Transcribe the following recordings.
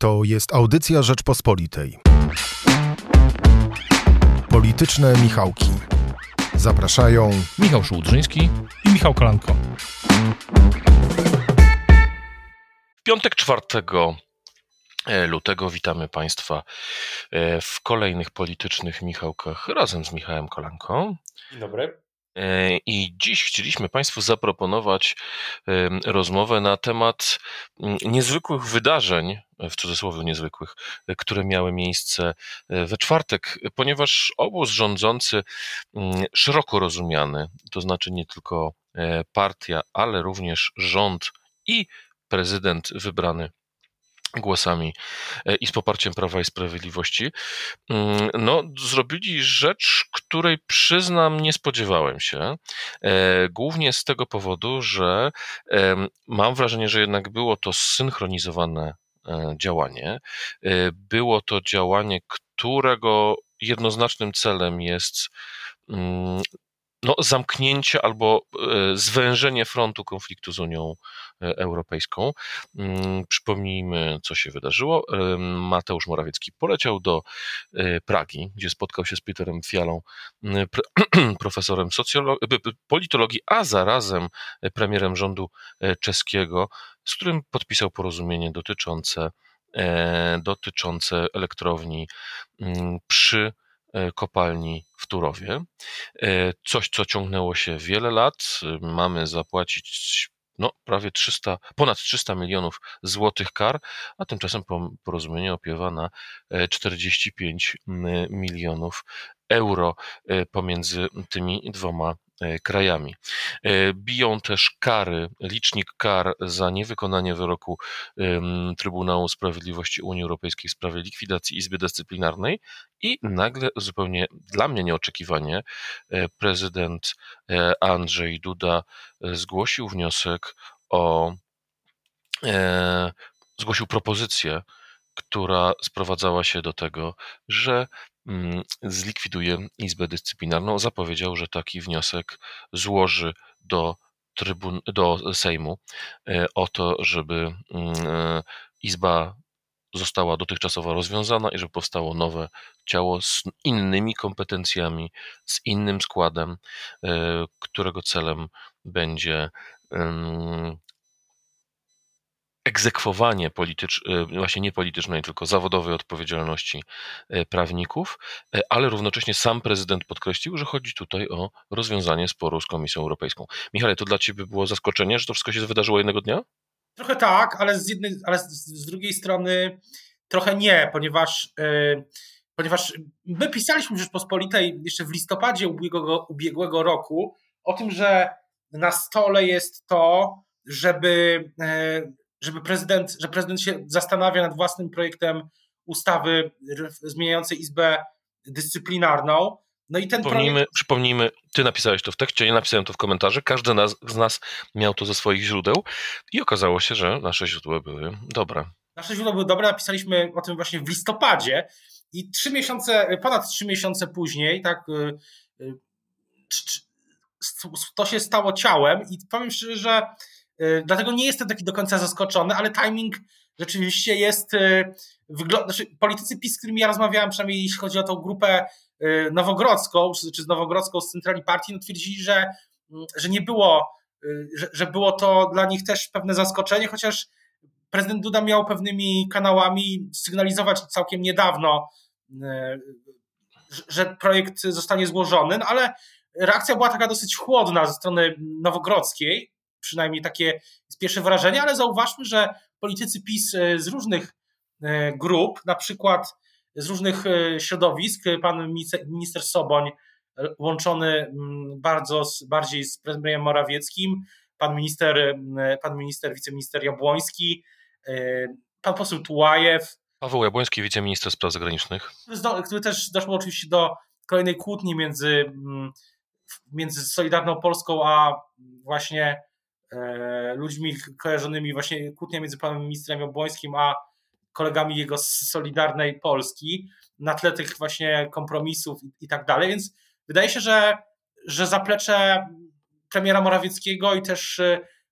To jest audycja Rzeczpospolitej. Polityczne Michałki. Zapraszają Michał Szydzyński i Michał Kolanko. W piątek 4 lutego witamy Państwa w kolejnych politycznych Michałkach razem z Michałem Kolanką. Dzień dobry. I dziś chcieliśmy Państwu zaproponować rozmowę na temat niezwykłych wydarzeń, w cudzysłowie niezwykłych, które miały miejsce we czwartek, ponieważ obóz rządzący szeroko rozumiany, to znaczy nie tylko partia, ale również rząd i prezydent wybrany głosami i z poparciem Prawa i Sprawiedliwości, no zrobili rzecz, której przyznam nie spodziewałem się, głównie z tego powodu, że mam wrażenie, że jednak było to zsynchronizowane działanie. Było to działanie, którego jednoznacznym celem jest zamknięcie albo zwężenie frontu konfliktu z Unią Europejską. Przypomnijmy, co się wydarzyło. Mateusz Morawiecki poleciał do Pragi, gdzie spotkał się z Piotrem Fialą, profesorem politologii, a zarazem premierem rządu czeskiego, z którym podpisał porozumienie dotyczące elektrowni przy kopalni w Turowie. Coś, co ciągnęło się wiele lat. Mamy zapłacić prawie ponad 300 milionów złotych kar, a tymczasem porozumienie opiewa na 45 milionów euro pomiędzy tymi dwoma krajami. Biją też kary, licznik kar za niewykonanie wyroku Trybunału Sprawiedliwości Unii Europejskiej w sprawie likwidacji Izby Dyscyplinarnej i nagle zupełnie dla mnie nieoczekiwanie prezydent Andrzej Duda zgłosił wniosek zgłosił propozycję, która sprowadzała się do tego, że zlikwiduje Izbę Dyscyplinarną. Zapowiedział, że taki wniosek złoży do Sejmu o to, żeby Izba została dotychczasowo rozwiązana i żeby powstało nowe ciało z innymi kompetencjami, z innym składem, którego celem będzie egzekwowanie właśnie nie politycznej, tylko zawodowej odpowiedzialności prawników, ale równocześnie sam prezydent podkreślił, że chodzi tutaj o rozwiązanie sporu z Komisją Europejską. Michale, to dla Ciebie było zaskoczenie, że to wszystko się wydarzyło jednego dnia? Trochę tak, ale z drugiej strony trochę nie, ponieważ my pisaliśmy w Rzeczpospolitej jeszcze w listopadzie ubiegłego roku o tym, że na stole jest to, że prezydent się zastanawia nad własnym projektem ustawy zmieniającej Izbę Dyscyplinarną. No i ten projekt... Przypomnijmy, ty napisałeś to w tekście, ja napisałem to w komentarzu, każdy z nas miał to ze swoich źródeł i okazało się, że nasze źródła były dobre. Nasze źródła były dobre, napisaliśmy o tym właśnie w listopadzie i ponad trzy miesiące później to się stało ciałem i powiem szczerze, że dlatego nie jestem taki do końca zaskoczony, ale timing rzeczywiście jest... politycy PiS, z którymi ja rozmawiałem, przynajmniej jeśli chodzi o tą grupę nowogrodzką, czy z nowogrodzką z centrali partii, twierdzili, że było to dla nich też pewne zaskoczenie, chociaż prezydent Duda miał pewnymi kanałami sygnalizować całkiem niedawno, że projekt zostanie złożony, ale reakcja była taka dosyć chłodna ze strony nowogrodzkiej, przynajmniej takie pierwsze wrażenie, ale zauważmy, że politycy PiS z różnych grup, na przykład z różnych środowisk, pan minister Soboń łączony bardziej z premierem Morawieckim, wiceminister Jabłoński, pan poseł Tułajew. Paweł Jabłoński, wiceminister spraw zagranicznych. Który też doszło oczywiście do kolejnej kłótni między Solidarną Polską a właśnie ludźmi kojarzonymi, właśnie kłótnia między panem ministrem Jabłońskim a kolegami jego z Solidarnej Polski na tle tych właśnie kompromisów i tak dalej, więc wydaje się, że zaplecze premiera Morawieckiego i też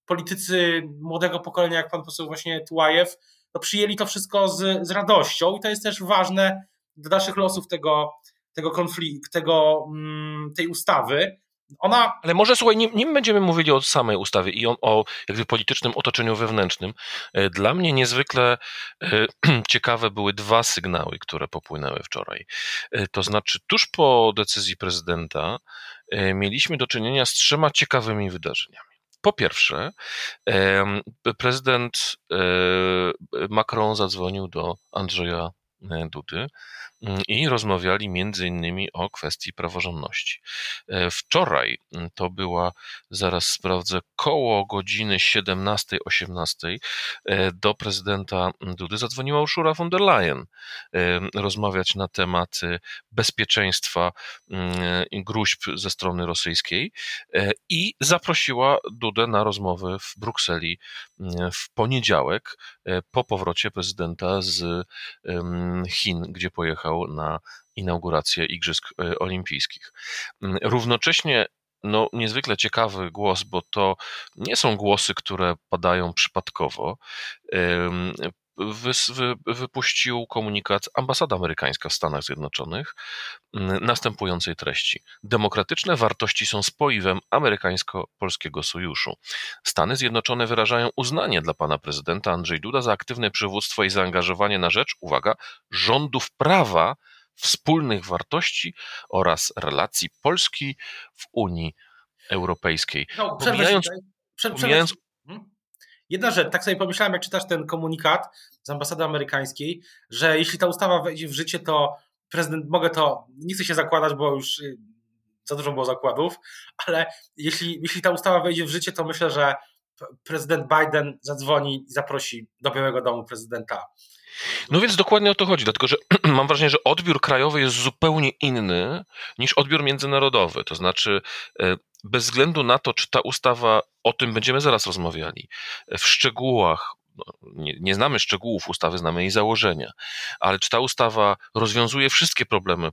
politycy młodego pokolenia, jak pan poseł właśnie Tułajew, to przyjęli to wszystko z radością i to jest też ważne dla dalszych losów tego konfliktu, tej ustawy. Ale może słuchaj, nim będziemy mówili o samej ustawie i o jakby politycznym otoczeniu wewnętrznym, dla mnie niezwykle ciekawe były dwa sygnały, które popłynęły wczoraj. To znaczy tuż po decyzji prezydenta mieliśmy do czynienia z trzema ciekawymi wydarzeniami. Po pierwsze, prezydent Macron zadzwonił do Andrzeja Dudy i rozmawiali między innymi o kwestii praworządności. Wczoraj to była, zaraz sprawdzę, koło godziny 17-18 do prezydenta Dudy zadzwoniła Ursula von der Leyen rozmawiać na temat bezpieczeństwa gruźb ze strony rosyjskiej i zaprosiła Dudę na rozmowy w Brukseli w poniedziałek po powrocie prezydenta z Chin, gdzie pojechał na inaugurację Igrzysk Olimpijskich. Równocześnie niezwykle ciekawy głos, bo to nie są głosy, które padają przypadkowo. Wypuścił komunikat ambasada amerykańska w Stanach Zjednoczonych następującej treści. Demokratyczne wartości są spoiwem amerykańsko-polskiego sojuszu. Stany Zjednoczone wyrażają uznanie dla pana prezydenta Andrzeja Dudy za aktywne przywództwo i zaangażowanie na rzecz, uwaga, rządów prawa, wspólnych wartości oraz relacji Polski w Unii Europejskiej. Pomijając... Jedna rzecz, tak sobie pomyślałem, jak czytasz ten komunikat z ambasady amerykańskiej, że jeśli ta ustawa wejdzie w życie, to prezydent, nie chcę się zakładać, bo już za dużo było zakładów, ale jeśli ta ustawa wejdzie w życie, to myślę, że prezydent Biden zadzwoni i zaprosi do Białego Domu prezydenta. No więc dokładnie o to chodzi, dlatego że mam wrażenie, że odbiór krajowy jest zupełnie inny niż odbiór międzynarodowy, to znaczy bez względu na to, czy ta ustawa, o tym będziemy zaraz rozmawiali, w szczegółach, nie znamy szczegółów ustawy, znamy jej założenia, ale czy ta ustawa rozwiązuje wszystkie problemy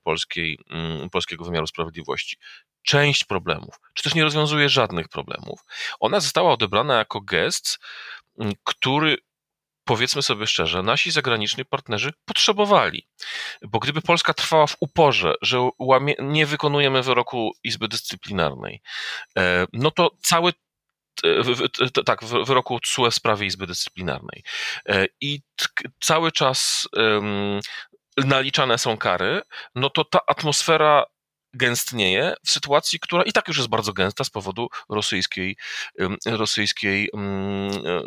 polskiego wymiaru sprawiedliwości, część problemów, czy też nie rozwiązuje żadnych problemów, ona została odebrana jako gest, który, powiedzmy sobie szczerze, nasi zagraniczni partnerzy potrzebowali, bo gdyby Polska trwała w uporze, że nie wykonujemy wyroku Izby Dyscyplinarnej, no to wyroku TSUE w sprawie Izby Dyscyplinarnej i cały czas naliczane są kary, no to ta atmosfera gęstnieje w sytuacji, która i tak już jest bardzo gęsta z powodu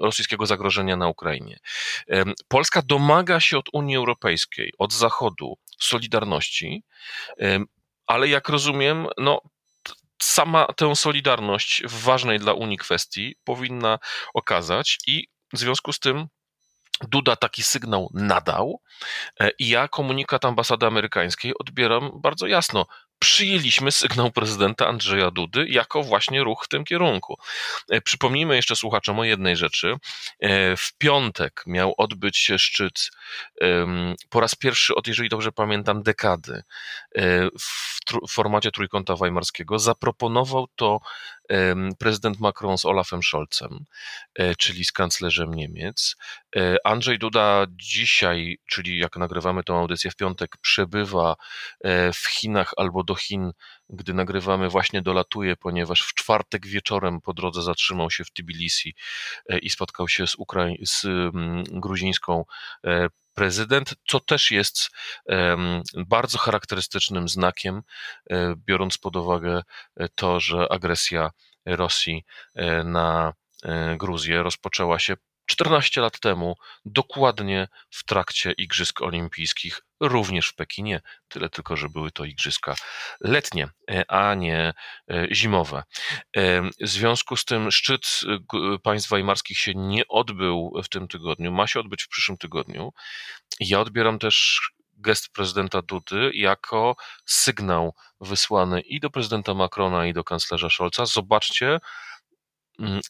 rosyjskiego zagrożenia na Ukrainie. Polska domaga się od Unii Europejskiej, od Zachodu solidarności, ale jak rozumiem, sama tę solidarność w ważnej dla Unii kwestii powinna okazać i w związku z tym Duda taki sygnał nadał i ja komunikat ambasady amerykańskiej odbieram bardzo jasno. Przyjęliśmy sygnał prezydenta Andrzeja Dudy jako właśnie ruch w tym kierunku. Przypomnijmy jeszcze słuchaczom o jednej rzeczy. W piątek miał odbyć się szczyt po raz pierwszy od, jeżeli dobrze pamiętam, dekady w formacie Trójkąta Weimarskiego. Zaproponował to prezydent Macron z Olafem Scholzem, czyli z kanclerzem Niemiec. Andrzej Duda dzisiaj, czyli jak nagrywamy tą audycję w piątek, przebywa w Chinach albo do Chin, gdy nagrywamy, właśnie dolatuje, ponieważ w czwartek wieczorem po drodze zatrzymał się w Tbilisi i spotkał się z gruzińską prezydent, co też jest bardzo charakterystycznym znakiem, biorąc pod uwagę to, że agresja Rosji na Gruzję rozpoczęła się 14 lat temu, dokładnie w trakcie Igrzysk Olimpijskich, również w Pekinie, tyle tylko, że były to igrzyska letnie, a nie zimowe. W związku z tym szczyt państw weimarskich się nie odbył w tym tygodniu, ma się odbyć w przyszłym tygodniu. Ja odbieram też gest prezydenta Dudy jako sygnał wysłany i do prezydenta Macrona, i do kanclerza Scholza. Zobaczcie,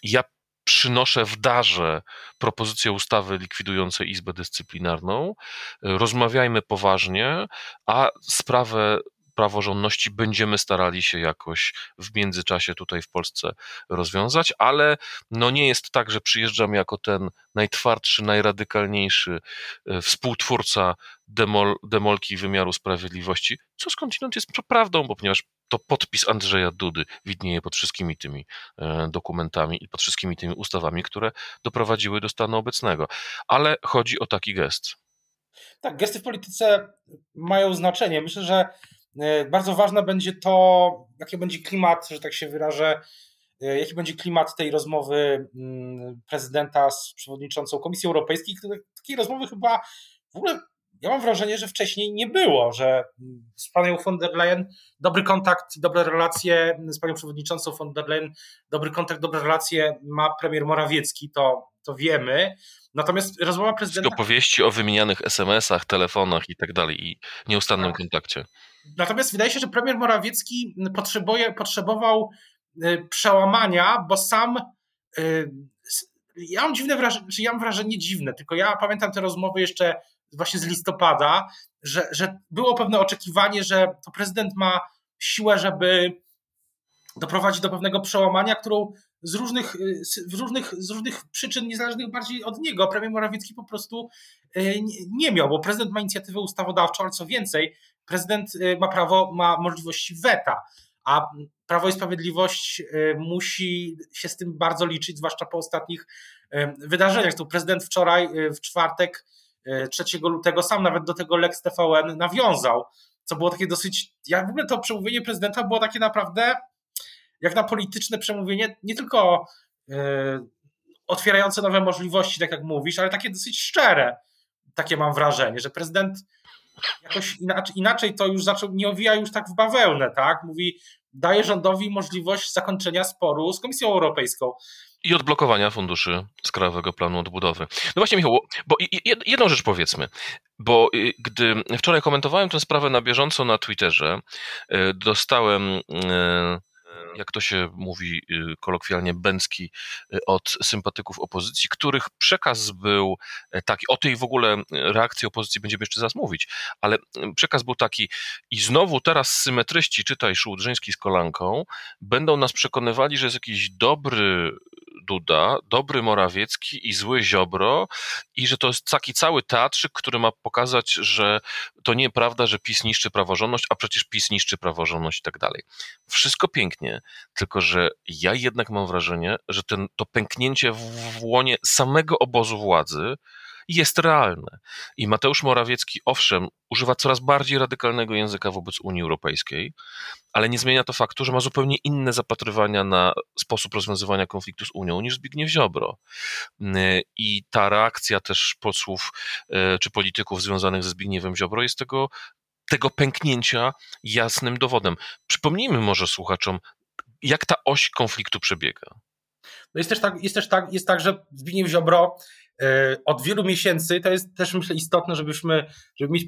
ja przynoszę w darze propozycję ustawy likwidującej Izbę Dyscyplinarną, rozmawiajmy poważnie, a sprawę praworządności będziemy starali się jakoś w międzyczasie tutaj w Polsce rozwiązać, ale no nie jest tak, że przyjeżdżam jako ten najtwardszy, najradykalniejszy współtwórca demolki wymiaru sprawiedliwości, co skądinąd jest prawdą, bo ponieważ to podpis Andrzeja Dudy widnieje pod wszystkimi tymi dokumentami i pod wszystkimi tymi ustawami, które doprowadziły do stanu obecnego. Ale chodzi o taki gest. Tak, gesty w polityce mają znaczenie. Myślę, że bardzo ważne będzie to, jaki będzie klimat, że tak się wyrażę, jaki będzie klimat tej rozmowy prezydenta z przewodniczącą Komisji Europejskiej. Takiej rozmowy chyba w ogóle, ja mam wrażenie, że wcześniej nie było, że z panią von der Leyen dobry kontakt, dobre relacje, z panią przewodniczącą von der Leyen dobry kontakt, dobre relacje ma premier Morawiecki, to wiemy. Natomiast rozmowa prezydenta... Z opowieści o wymienianych SMS-ach, telefonach i tak dalej i nieustannym kontakcie. Natomiast wydaje się, że premier Morawiecki potrzebował przełamania, bo sam... Ja pamiętam te rozmowy jeszcze właśnie z listopada, że było pewne oczekiwanie, że to prezydent ma siłę, żeby doprowadzić do pewnego przełamania, którą z różnych przyczyn niezależnych bardziej od niego premier Morawiecki po prostu nie miał, bo prezydent ma inicjatywę ustawodawczą, ale co więcej, prezydent ma możliwość weta, a Prawo i Sprawiedliwość musi się z tym bardzo liczyć, zwłaszcza po ostatnich wydarzeniach. To prezydent wczoraj, w czwartek 3 lutego, sam nawet do tego Lex TVN nawiązał, co było takie dosyć... Ja w ogóle to przemówienie prezydenta było takie naprawdę... jak na polityczne przemówienie, nie tylko otwierające nowe możliwości, tak jak mówisz, ale takie dosyć szczere, takie mam wrażenie, że prezydent jakoś inaczej to już zaczął, nie owija już tak w bawełnę, tak? Mówi, daje rządowi możliwość zakończenia sporu z Komisją Europejską. I odblokowania funduszy z Krajowego Planu Odbudowy. No właśnie, Michał, bo jedną rzecz powiedzmy, bo gdy wczoraj komentowałem tę sprawę na bieżąco na Twitterze, dostałem... jak to się mówi kolokwialnie, bęcki od sympatyków opozycji, których przekaz był taki, o tej w ogóle reakcji opozycji będziemy jeszcze zaraz mówić, ale przekaz był taki i znowu teraz symetryści, czytaj Szułdrzyński z Kolanką, będą nas przekonywali, że jest jakiś dobry Duda, dobry Morawiecki i zły Ziobro i że to jest taki cały teatrzyk, który ma pokazać, że to nieprawda, że PiS niszczy praworządność, a przecież PiS niszczy praworządność i tak dalej. Wszystko pięknie, tylko że ja jednak mam wrażenie, że to pęknięcie w łonie samego obozu władzy jest realne. I Mateusz Morawiecki, owszem, używa coraz bardziej radykalnego języka wobec Unii Europejskiej, ale nie zmienia to faktu, że ma zupełnie inne zapatrywania na sposób rozwiązywania konfliktu z Unią niż Zbigniew Ziobro. I ta reakcja też posłów czy polityków związanych ze Zbigniewem Ziobro jest tego pęknięcia jasnym dowodem. Przypomnijmy może słuchaczom, jak ta oś konfliktu przebiega. No jest tak, że Zbigniew Ziobro od wielu miesięcy, to jest też myślę istotne, żeby mieć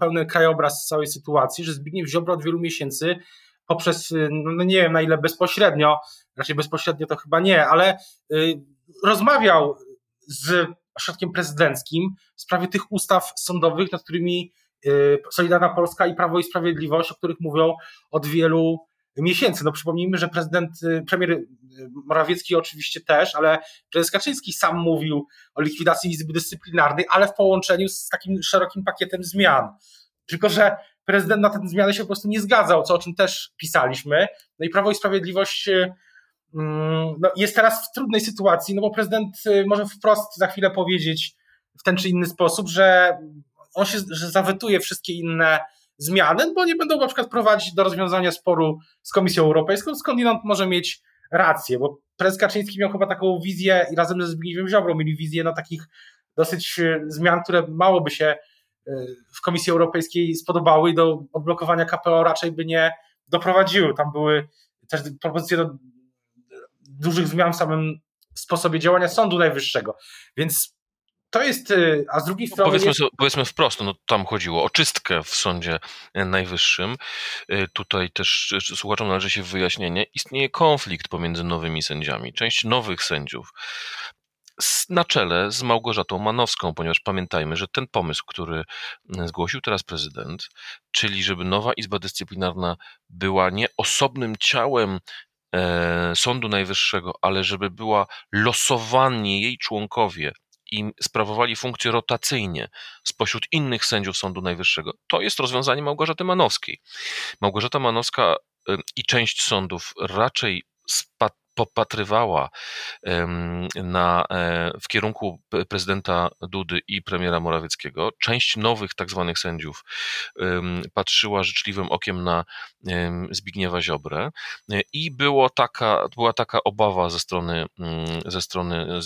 pełny krajobraz całej sytuacji, że Zbigniew Ziobro od wielu miesięcy poprzez, no nie wiem na ile bezpośrednio, raczej bezpośrednio to chyba nie, ale rozmawiał z ośrodkiem prezydenckim w sprawie tych ustaw sądowych, nad którymi Solidarna Polska i Prawo i Sprawiedliwość, o których mówią od wielu miesięcy. No przypomnijmy, że premier Morawiecki oczywiście też, ale prezes Kaczyński sam mówił o likwidacji Izby Dyscyplinarnej, ale w połączeniu z takim szerokim pakietem zmian. Tylko że prezydent na te zmiany się po prostu nie zgadzał, co o czym też pisaliśmy. No i Prawo i Sprawiedliwość jest teraz w trudnej sytuacji, no bo prezydent może wprost za chwilę powiedzieć w ten czy inny sposób, że zawetuje wszystkie inne zmiany, bo nie będą na przykład prowadzić do rozwiązania sporu z Komisją Europejską, skądinąd może mieć rację, bo prezes Kaczyński miał chyba taką wizję i razem ze Zbigniewem Ziobrą mieli wizję na takich dosyć zmian, które mało by się w Komisji Europejskiej spodobały i do odblokowania KPO raczej by nie doprowadziły. Tam były też propozycje do dużych zmian w samym sposobie działania Sądu Najwyższego, więc to jest, a z drugiej strony... Powiedzmy wprost, no tam chodziło o czystkę w Sądzie Najwyższym. Tutaj też słuchaczom należy się wyjaśnienie. Istnieje konflikt pomiędzy nowymi sędziami. Część nowych sędziów na czele z Małgorzatą Manowską, ponieważ pamiętajmy, że ten pomysł, który zgłosił teraz prezydent, czyli żeby nowa Izba Dyscyplinarna była nie osobnym ciałem Sądu Najwyższego, ale żeby była losowani jej członkowie i sprawowali funkcję rotacyjnie spośród innych sędziów Sądu Najwyższego, to jest rozwiązanie Małgorzaty Manowskiej. Małgorzata Manowska i część sądów raczej popatrywała w kierunku prezydenta Dudy i premiera Morawieckiego. Część nowych tak zwanych sędziów patrzyła życzliwym okiem na Zbigniewa Ziobrę i była taka obawa ze strony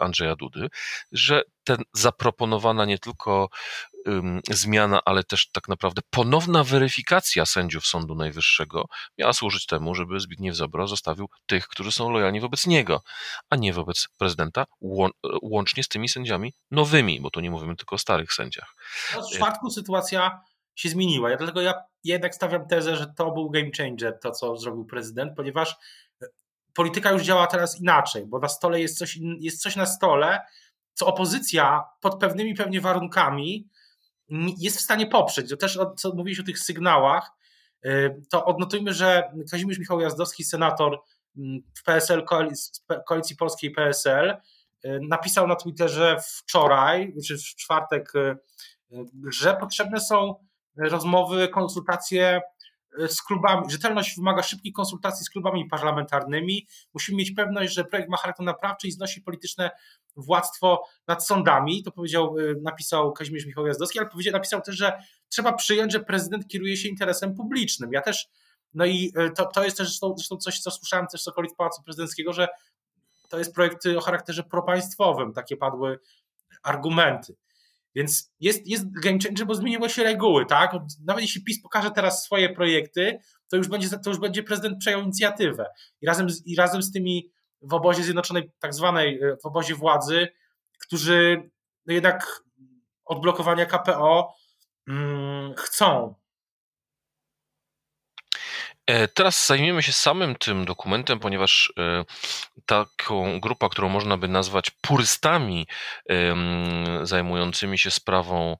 Andrzeja Dudy, że ten zaproponowana nie tylko zmiana, ale też tak naprawdę ponowna weryfikacja sędziów Sądu Najwyższego miała służyć temu, żeby Zbigniew Ziobro zostawił tych, którzy są lojalni wobec niego, a nie wobec prezydenta, łącznie z tymi sędziami nowymi, bo tu nie mówimy tylko o starych sędziach. W czwartku sytuacja się zmieniła, dlatego ja jednak stawiam tezę, że to był game changer, to co zrobił prezydent, ponieważ polityka już działa teraz inaczej, bo na stole jest coś na stole, co opozycja pod pewnymi pewnie warunkami jest w stanie poprzeć. To też, co mówiliśmy o tych sygnałach, to odnotujmy, że Kazimierz Michał Jazdowski, senator w PSL, Koalicji Polskiej PSL, napisał na Twitterze wczoraj, czy w czwartek, że potrzebne są rozmowy, konsultacje z klubami. Rzetelność wymaga szybkich konsultacji z klubami parlamentarnymi. Musimy mieć pewność, że projekt ma charakter naprawczy i znosi polityczne władztwo nad sądami. To napisał Kazimierz Michał Jazdowski, ale napisał też, że trzeba przyjąć, że prezydent kieruje się interesem publicznym. Ja też, no i to jest też zresztą coś, co słyszałem też z okolic Pałacu Prezydenckiego, że to jest projekt o charakterze propaństwowym. Takie padły argumenty. Więc jest game changer, bo zmieniły się reguły, tak? Nawet jeśli PiS pokaże teraz swoje projekty, to już będzie prezydent przejął inicjatywę. I razem z tymi w obozie zjednoczonej, tak zwanej w obozie władzy, którzy no jednak odblokowania KPO chcą. Teraz zajmiemy się samym tym dokumentem, ponieważ taką grupa, którą można by nazwać purystami zajmującymi się sprawą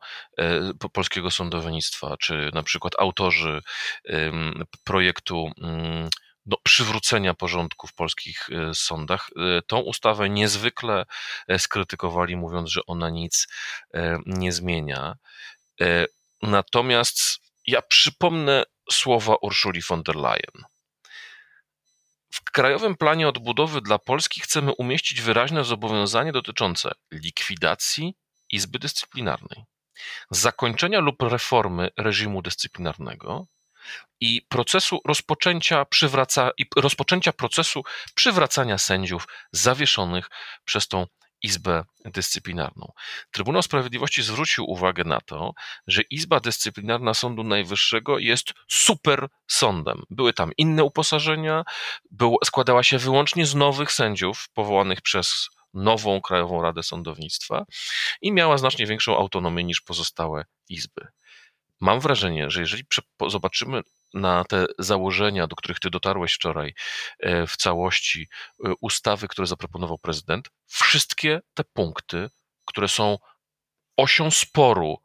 polskiego sądownictwa, czy na przykład autorzy projektu do przywrócenia porządku w polskich sądach, tą ustawę niezwykle skrytykowali, mówiąc, że ona nic nie zmienia. Natomiast ja przypomnę słowa Ursuli von der Leyen. W Krajowym Planie Odbudowy dla Polski chcemy umieścić wyraźne zobowiązanie dotyczące likwidacji Izby Dyscyplinarnej, zakończenia lub reformy reżimu dyscyplinarnego i rozpoczęcia procesu przywracania sędziów zawieszonych przez tą Izbę Dyscyplinarną. Trybunał Sprawiedliwości zwrócił uwagę na to, że Izba Dyscyplinarna Sądu Najwyższego jest super sądem. Były tam inne uposażenia, składała się wyłącznie z nowych sędziów powołanych przez nową Krajową Radę Sądownictwa i miała znacznie większą autonomię niż pozostałe izby. Mam wrażenie, że jeżeli zobaczymy na te założenia, do których ty dotarłeś wczoraj w całości ustawy, które zaproponował prezydent, wszystkie te punkty, które są osią sporu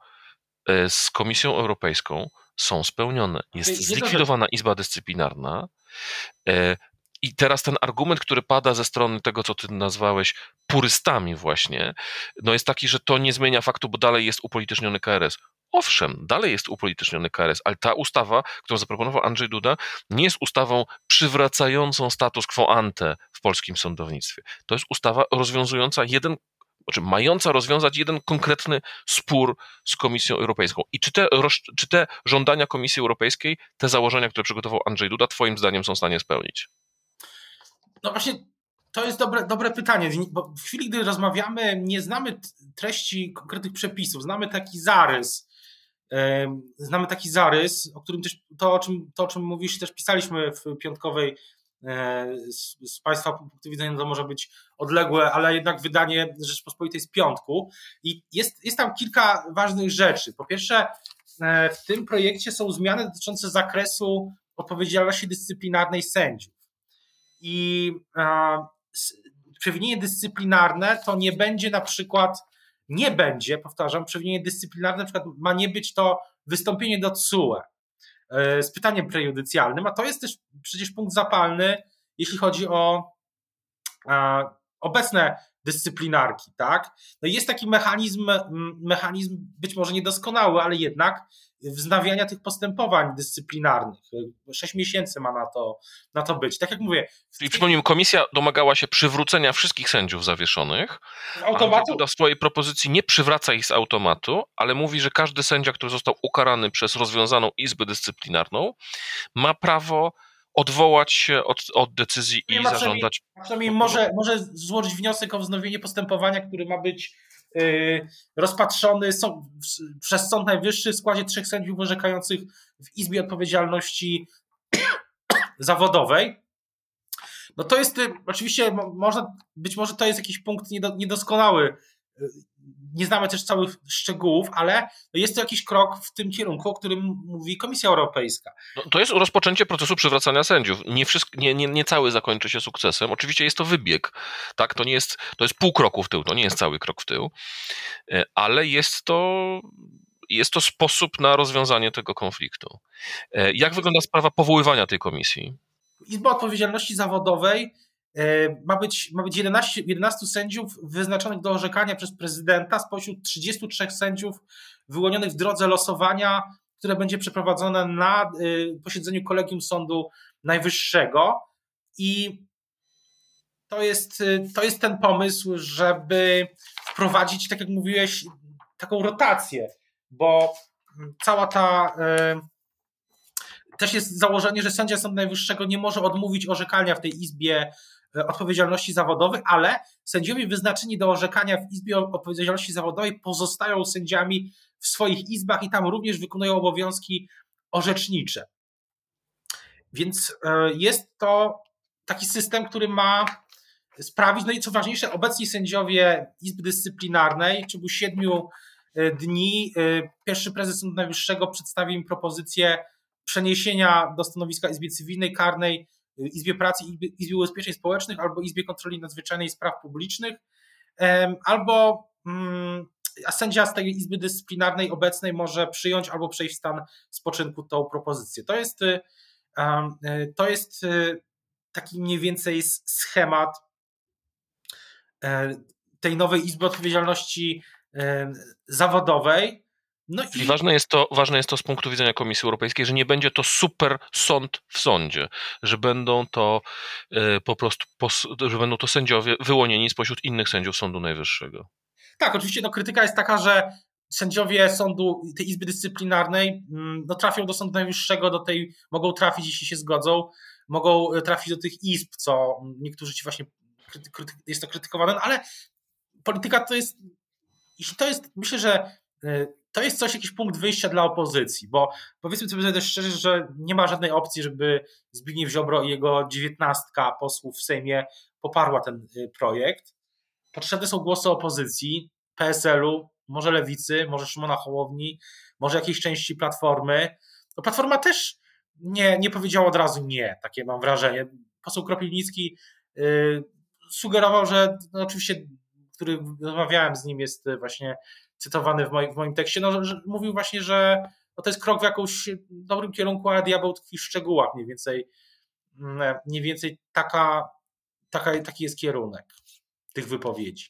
z Komisją Europejską, są spełnione. Jest zlikwidowana Izba Dyscyplinarna i teraz ten argument, który pada ze strony tego, co ty nazwałeś purystami właśnie, no jest taki, że to nie zmienia faktu, bo dalej jest upolityczniony KRS. Owszem, dalej jest upolityczniony KRS, ale ta ustawa, którą zaproponował Andrzej Duda, nie jest ustawą przywracającą status quo ante w polskim sądownictwie. To jest ustawa mająca rozwiązać jeden konkretny spór z Komisją Europejską. I czy te żądania Komisji Europejskiej, te założenia, które przygotował Andrzej Duda, twoim zdaniem są w stanie spełnić? No właśnie, to jest dobre pytanie, bo w chwili, gdy rozmawiamy, nie znamy treści konkretnych przepisów, znamy taki zarys, o którym też to, o czym mówisz, też pisaliśmy w piątkowej z Państwa punktu widzenia, to może być odległe, ale jednak wydanie Rzeczpospolitej z piątku i jest tam kilka ważnych rzeczy. Po pierwsze, w tym projekcie są zmiany dotyczące zakresu odpowiedzialności dyscyplinarnej sędziów i przewinienie dyscyplinarne to nie będzie na przykład, nie będzie, powtarzam, przewinienie dyscyplinarne na przykład ma nie być to wystąpienie do TSUE z pytaniem prejudycjalnym, a to jest też przecież punkt zapalny, jeśli chodzi o obecne dyscyplinarki, tak? No jest taki mechanizm być może niedoskonały, ale jednak wznawiania tych postępowań dyscyplinarnych. 6 miesięcy ma na to być. Tak jak mówię... I przypomnijmy, komisja domagała się przywrócenia wszystkich sędziów zawieszonych. Duda w swojej propozycji nie przywraca ich z automatu, ale mówi, że każdy sędzia, który został ukarany przez rozwiązaną Izbę Dyscyplinarną, ma prawo odwołać się od decyzji i zażądać. Przynajmniej może złożyć wniosek o wznowienie postępowania, który ma być rozpatrzony przez Sąd Najwyższy w składzie 3 sędziów orzekających w Izbie Odpowiedzialności Zawodowej. No to jest oczywiście, być może to jest jakiś punkt niedoskonały. Nie znamy też całych szczegółów, ale jest to jakiś krok w tym kierunku, o którym mówi Komisja Europejska. No, to jest rozpoczęcie procesu przywracania sędziów. Nie cały zakończy się sukcesem. Oczywiście jest to wybieg. Tak? To jest pół kroku w tył, to nie jest cały krok w tył, ale jest to sposób na rozwiązanie tego konfliktu. Jak wygląda sprawa powoływania tej komisji? Izba Odpowiedzialności Zawodowej ma być 11 sędziów wyznaczonych do orzekania przez prezydenta spośród 33 sędziów wyłonionych w drodze losowania, które będzie przeprowadzone na posiedzeniu Kolegium Sądu Najwyższego. I to jest ten pomysł, żeby wprowadzić, tak jak mówiłeś, taką rotację, bo cała ta... Też jest założenie, że sędzia Sądu Najwyższego nie może odmówić orzekania w tej Izbie Odpowiedzialności Zawodowej, ale sędziowie wyznaczeni do orzekania w Izbie Odpowiedzialności Zawodowej pozostają sędziami w swoich izbach i tam również wykonują obowiązki orzecznicze. Więc jest to taki system, który ma sprawić, no i co ważniejsze, obecni sędziowie Izby Dyscyplinarnej w ciągu 7 dni pierwszy prezes Sądu Najwyższego przedstawi im propozycję przeniesienia do stanowiska Izby Cywilnej, Karnej, Izbie Pracy, Izbie Ubezpieczeń Społecznych albo Izbie Kontroli Nadzwyczajnej i Spraw Publicznych, albo sędzia z tej Izby Dyscyplinarnej obecnej może przyjąć albo przejść w stan spoczynku tą propozycję. To jest taki mniej więcej schemat tej nowej Izby Odpowiedzialności Zawodowej. No i ważne jest to z punktu widzenia Komisji Europejskiej, że nie będzie to super sąd w sądzie, że będą to sędziowie wyłonieni spośród innych sędziów Sądu Najwyższego. Tak, oczywiście krytyka jest taka, że sędziowie tej Izby Dyscyplinarnej trafią do Sądu Najwyższego, mogą trafić, jeśli się zgodzą, mogą trafić do tych izb, co niektórzy ci właśnie jest to krytykowane, no ale polityka to jest, jeśli to jest, myślę, że to jest jakiś punkt wyjścia dla opozycji, bo powiedzmy sobie też szczerze, że nie ma żadnej opcji, żeby Zbigniew Ziobro i jego 19 posłów w Sejmie poparła ten projekt. Potrzebne są głosy opozycji, PSL-u, może Lewicy, może Szymona Hołowni, może jakiejś części Platformy. No, Platforma też nie powiedziała od razu nie, takie mam wrażenie. Poseł Kropiwnicki sugerował, że oczywiście, który rozmawiałem z nim, jest właśnie cytowany w moim tekście, że mówił właśnie, że to jest krok w jakąś dobrym kierunku, ale diabeł tkwi w szczegółach mniej więcej taki jest kierunek tych wypowiedzi.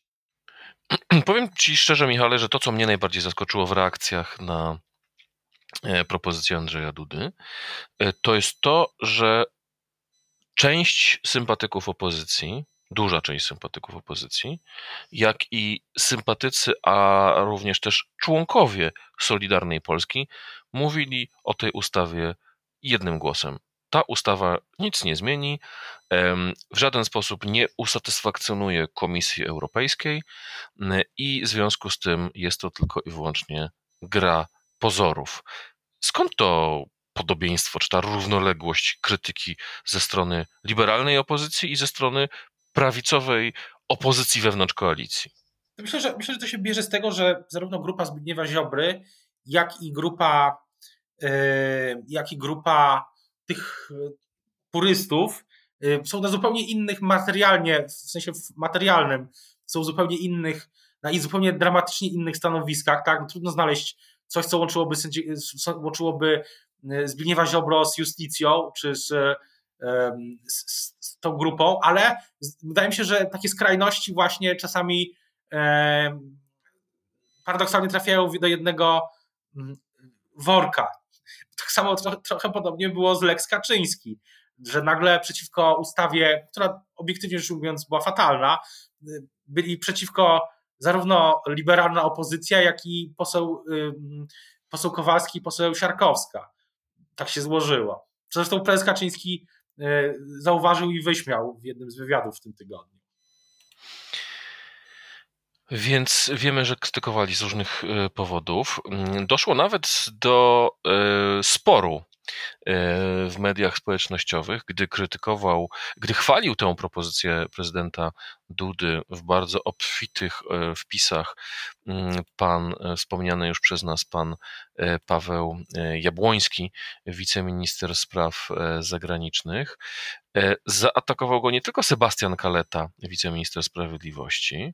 Powiem Ci szczerze, Michale, że to, co mnie najbardziej zaskoczyło w reakcjach na propozycję Andrzeja Dudy, to jest to, że duża część sympatyków opozycji, jak i sympatycy, a również też członkowie Solidarnej Polski mówili o tej ustawie jednym głosem. Ta ustawa nic nie zmieni, w żaden sposób nie usatysfakcjonuje Komisji Europejskiej i w związku z tym jest to tylko i wyłącznie gra pozorów. Skąd to podobieństwo, czy ta równoległość krytyki ze strony liberalnej opozycji i ze strony prawicowej opozycji wewnątrz koalicji? Myślę, że to się bierze z tego, że zarówno grupa Zbigniewa Ziobry, jak i grupa tych purystów są na zupełnie innych materialnie, w sensie materialnym, są zupełnie innych i zupełnie dramatycznie innych stanowiskach, tak? Trudno znaleźć coś, co łączyłoby Zbigniewa Ziobro z Justicją, czy z tą grupą, ale wydaje mi się, że takie skrajności właśnie czasami paradoksalnie trafiają do jednego worka. Tak samo trochę podobnie było z Lex Kaczyński, że nagle przeciwko ustawie, która obiektywnie rzecz ujmując była fatalna, byli przeciwko zarówno liberalna opozycja, jak i poseł Kowalski i poseł Siarkowska. Tak się złożyło. Zresztą prezes Kaczyński zauważył i wyśmiał w jednym z wywiadów w tym tygodniu. Więc wiemy, że krytykowali z różnych powodów. Doszło nawet do sporu w mediach społecznościowych, gdy chwalił tę propozycję prezydenta Dudy w bardzo obfitych wpisach wspomniany już przez nas pan Paweł Jabłoński, wiceminister spraw zagranicznych. Zaatakował go nie tylko Sebastian Kaleta, wiceminister sprawiedliwości,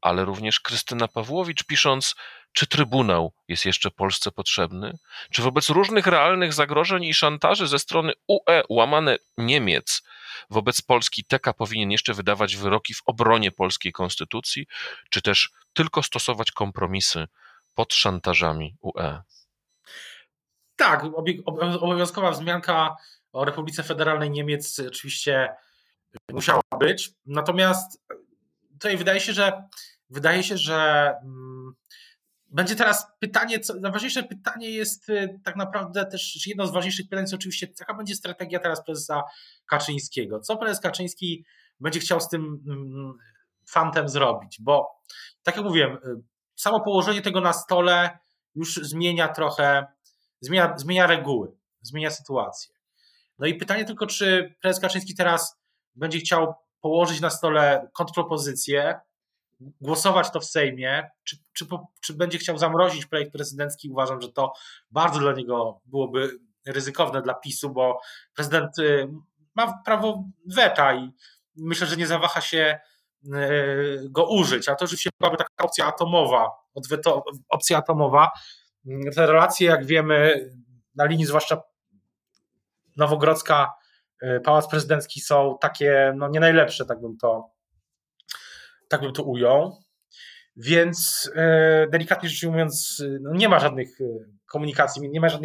ale również Krystyna Pawłowicz, pisząc, czy Trybunał jest jeszcze Polsce potrzebny, czy wobec różnych realnych zagrożeń i szantaży ze strony UE łamane Niemiec wobec Polski TK powinien jeszcze wydawać wyroki w obronie polskiej konstytucji, czy też tylko stosować kompromisy pod szantażami UE. Tak, obowiązkowa wzmianka o Republice Federalnej Niemiec oczywiście musiała być, natomiast tutaj wydaje się, że będzie teraz pytanie, najważniejsze pytanie jest tak naprawdę też jedno z ważniejszych pytań jest oczywiście, jaka będzie strategia teraz prezesa Kaczyńskiego. Co prezes Kaczyński będzie chciał z tym fantem zrobić? Bo tak jak mówiłem, samo położenie tego na stole już zmienia trochę, zmienia reguły, zmienia sytuację. No i pytanie tylko, czy prezes Kaczyński teraz będzie chciał położyć na stole kontrpropozycję, głosować to w Sejmie, czy będzie chciał zamrozić projekt prezydencki. Uważam, że to bardzo dla niego byłoby ryzykowne dla PiS-u, bo prezydent ma prawo weta i myślę, że nie zawaha się go użyć, a to oczywiście byłaby taka opcja atomowa, opcja atomowa. Te relacje, jak wiemy, na linii zwłaszcza Nowogrodzka, Pałac Prezydencki są takie no nie najlepsze, tak bym to ujął, więc delikatnie rzecz ujmując no nie ma żadnej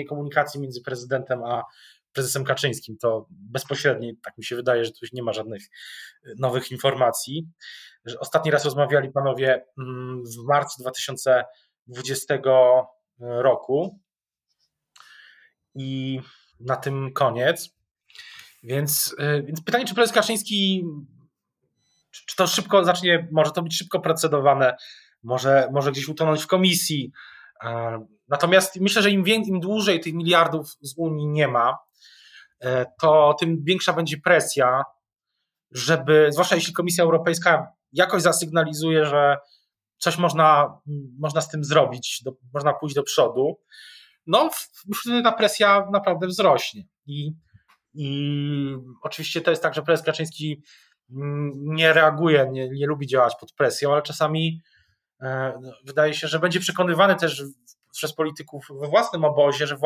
komunikacji między prezydentem a prezesem Kaczyńskim, to bezpośredniej, tak mi się wydaje, że tu już nie ma żadnych nowych informacji. Ostatni raz rozmawiali panowie w marcu 2020 roku i na tym koniec. Więc pytanie, czy prezes Kaczyński, czy to szybko zacznie, może to być szybko procedowane, może gdzieś utonąć w komisji. Natomiast myślę, że im dłużej tych miliardów z Unii nie ma, to tym większa będzie presja, żeby, zwłaszcza jeśli Komisja Europejska jakoś zasygnalizuje, że coś można z tym zrobić, można pójść do przodu, no wtedy ta presja naprawdę wzrośnie. I oczywiście to jest tak, że prezes Kaczyński nie reaguje, nie lubi działać pod presją, ale czasami wydaje się, że będzie przekonywany też przez polityków we własnym obozie, że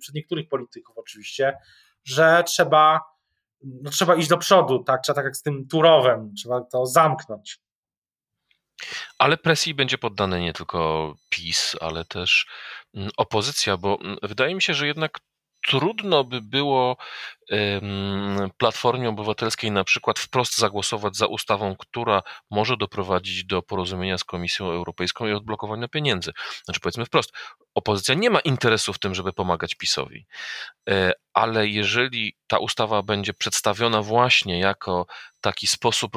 przez niektórych polityków oczywiście, że trzeba iść do przodu, tak jak z tym Turowem, trzeba to zamknąć. Ale presji będzie poddany nie tylko PiS, ale też opozycja, bo wydaje mi się, że jednak trudno by było Platformie Obywatelskiej na przykład wprost zagłosować za ustawą, która może doprowadzić do porozumienia z Komisją Europejską i odblokowania pieniędzy. Znaczy powiedzmy wprost, opozycja nie ma interesu w tym, żeby pomagać PiS-owi, ale jeżeli ta ustawa będzie przedstawiona właśnie jako taki sposób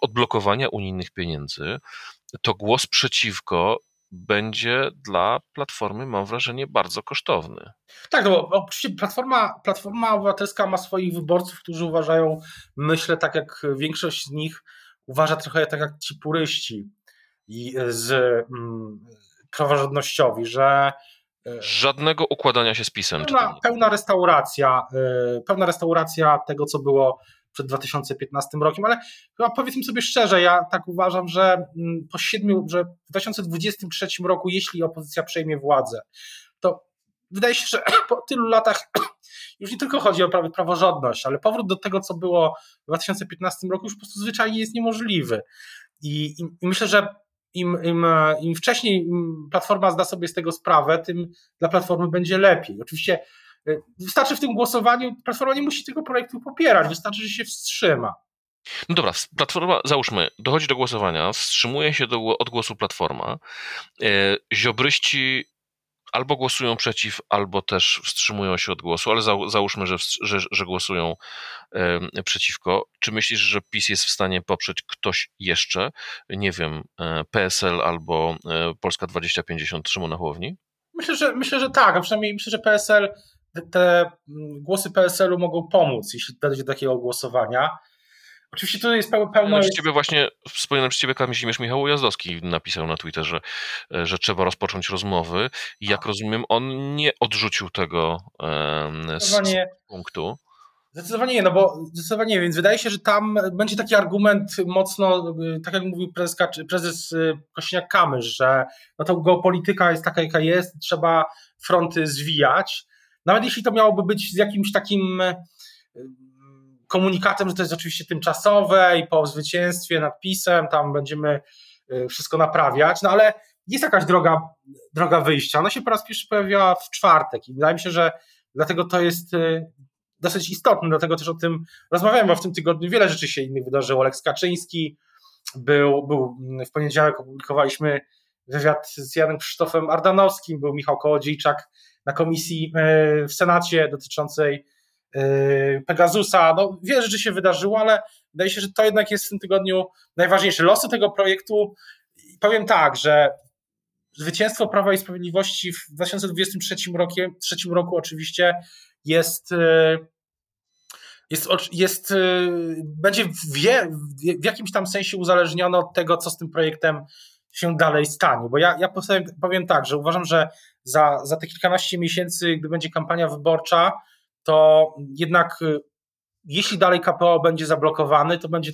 odblokowania unijnych pieniędzy, to głos przeciwko będzie dla Platformy, mam wrażenie, bardzo kosztowny. Tak, no bo oczywiście Platforma Obywatelska ma swoich wyborców, którzy uważają, myślę, tak jak większość z nich uważa trochę tak jak ci puryści i z praworządnościowi, że Żadnego układania się z PiS-em. Pełna restauracja tego, co było przed 2015 rokiem, ale chyba powiedzmy sobie szczerze, ja tak uważam, że w 2023 roku, jeśli opozycja przejmie władzę, to wydaje się, że po tylu latach już nie tylko chodzi o praworządność, ale powrót do tego, co było w 2015 roku, już po prostu zwyczajnie jest niemożliwy. I myślę, że im wcześniej Platforma zda sobie z tego sprawę, tym dla Platformy będzie lepiej. Oczywiście wystarczy w tym głosowaniu, Platforma nie musi tego projektu popierać, wystarczy, że się wstrzyma. No dobra, Platforma, załóżmy, dochodzi do głosowania, wstrzymuje się od głosu Platforma, ziobryści albo głosują przeciw, albo też wstrzymują się od głosu, ale załóżmy, że głosują przeciwko. Czy myślisz, że PiS jest w stanie poprzeć ktoś jeszcze, nie wiem, PSL albo Polska 2050 Szymona Hołowni? Myślę, że tak, a przynajmniej myślę, że PSL, te głosy PSL-u mogą pomóc, jeśli dojdzie do takiego głosowania. Oczywiście to jest pełno... Wspominam przez ciebie Kazimierz Michał Jazdowski napisał na Twitterze, że trzeba rozpocząć rozmowy. Jak rozumiem, on nie odrzucił tego punktu. Zdecydowanie nie, więc wydaje się, że tam będzie taki argument mocno, tak jak mówił prezes Kośniak-Kamysz, że no to geopolityka jest taka, jaka jest, trzeba fronty zwijać. Nawet jeśli to miałoby być z jakimś takim komunikatem, że to jest oczywiście tymczasowe i po zwycięstwie nad PiS-em tam będziemy wszystko naprawiać, no ale jest jakaś droga wyjścia. Ona się po raz pierwszy pojawiła w czwartek i wydaje mi się, że dlatego to jest dosyć istotne, dlatego też o tym rozmawiałem, bo w tym tygodniu wiele rzeczy się innych wydarzyło. Lex Kaczyński był w poniedziałek, opublikowaliśmy wywiad z Janem Krzysztofem Ardanowskim, był Michał Kołodziejczak na komisji w Senacie dotyczącej Pegasusa. No, wiele rzeczy się wydarzyło, ale wydaje się, że to jednak jest w tym tygodniu najważniejsze. Losy tego projektu, powiem tak, że zwycięstwo Prawa i Sprawiedliwości w 2023 roku oczywiście będzie w jakimś tam sensie uzależnione od tego, co z tym projektem się dalej stanie. Bo ja powiem tak, że uważam, że za te kilkanaście miesięcy, gdy będzie kampania wyborcza, to jednak jeśli dalej KPO będzie zablokowany, to będzie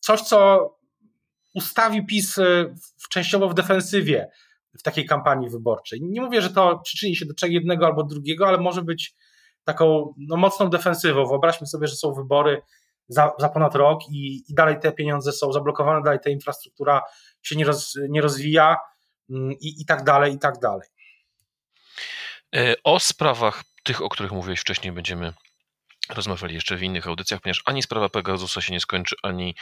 coś, co ustawi PiS częściowo w defensywie w takiej kampanii wyborczej. Nie mówię, że to przyczyni się do czego jednego albo drugiego, ale może być taką mocną defensywą. Wyobraźmy sobie, że są wybory za ponad rok i dalej te pieniądze są zablokowane, dalej ta infrastruktura się nie rozwija i tak dalej. O sprawach tych, o których mówiłeś wcześniej, będziemy rozmawiali jeszcze w innych audycjach, ponieważ ani sprawa Pegasusa się nie skończy, ani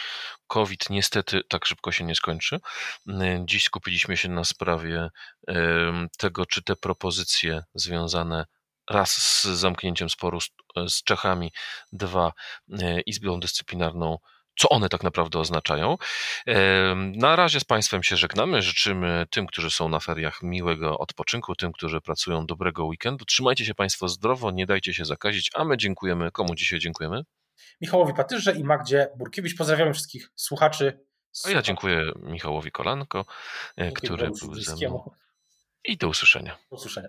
COVID niestety tak szybko się nie skończy. Dziś skupiliśmy się na sprawie tego, czy te propozycje związane raz z zamknięciem sporu z Czechami, dwa Izbą Dyscyplinarną, co one tak naprawdę oznaczają. Na razie z Państwem się żegnamy. Życzymy tym, którzy są na feriach, miłego odpoczynku, tym, którzy pracują, dobrego weekendu. Trzymajcie się Państwo zdrowo, nie dajcie się zakazić, a my dziękujemy. Komu dzisiaj dziękujemy? Michałowi Patyrze i Magdzie Burkiewicz. Pozdrawiamy wszystkich słuchaczy. A ja dziękuję Michałowi Kolanko, który był ze mną. I do usłyszenia. Do usłyszenia.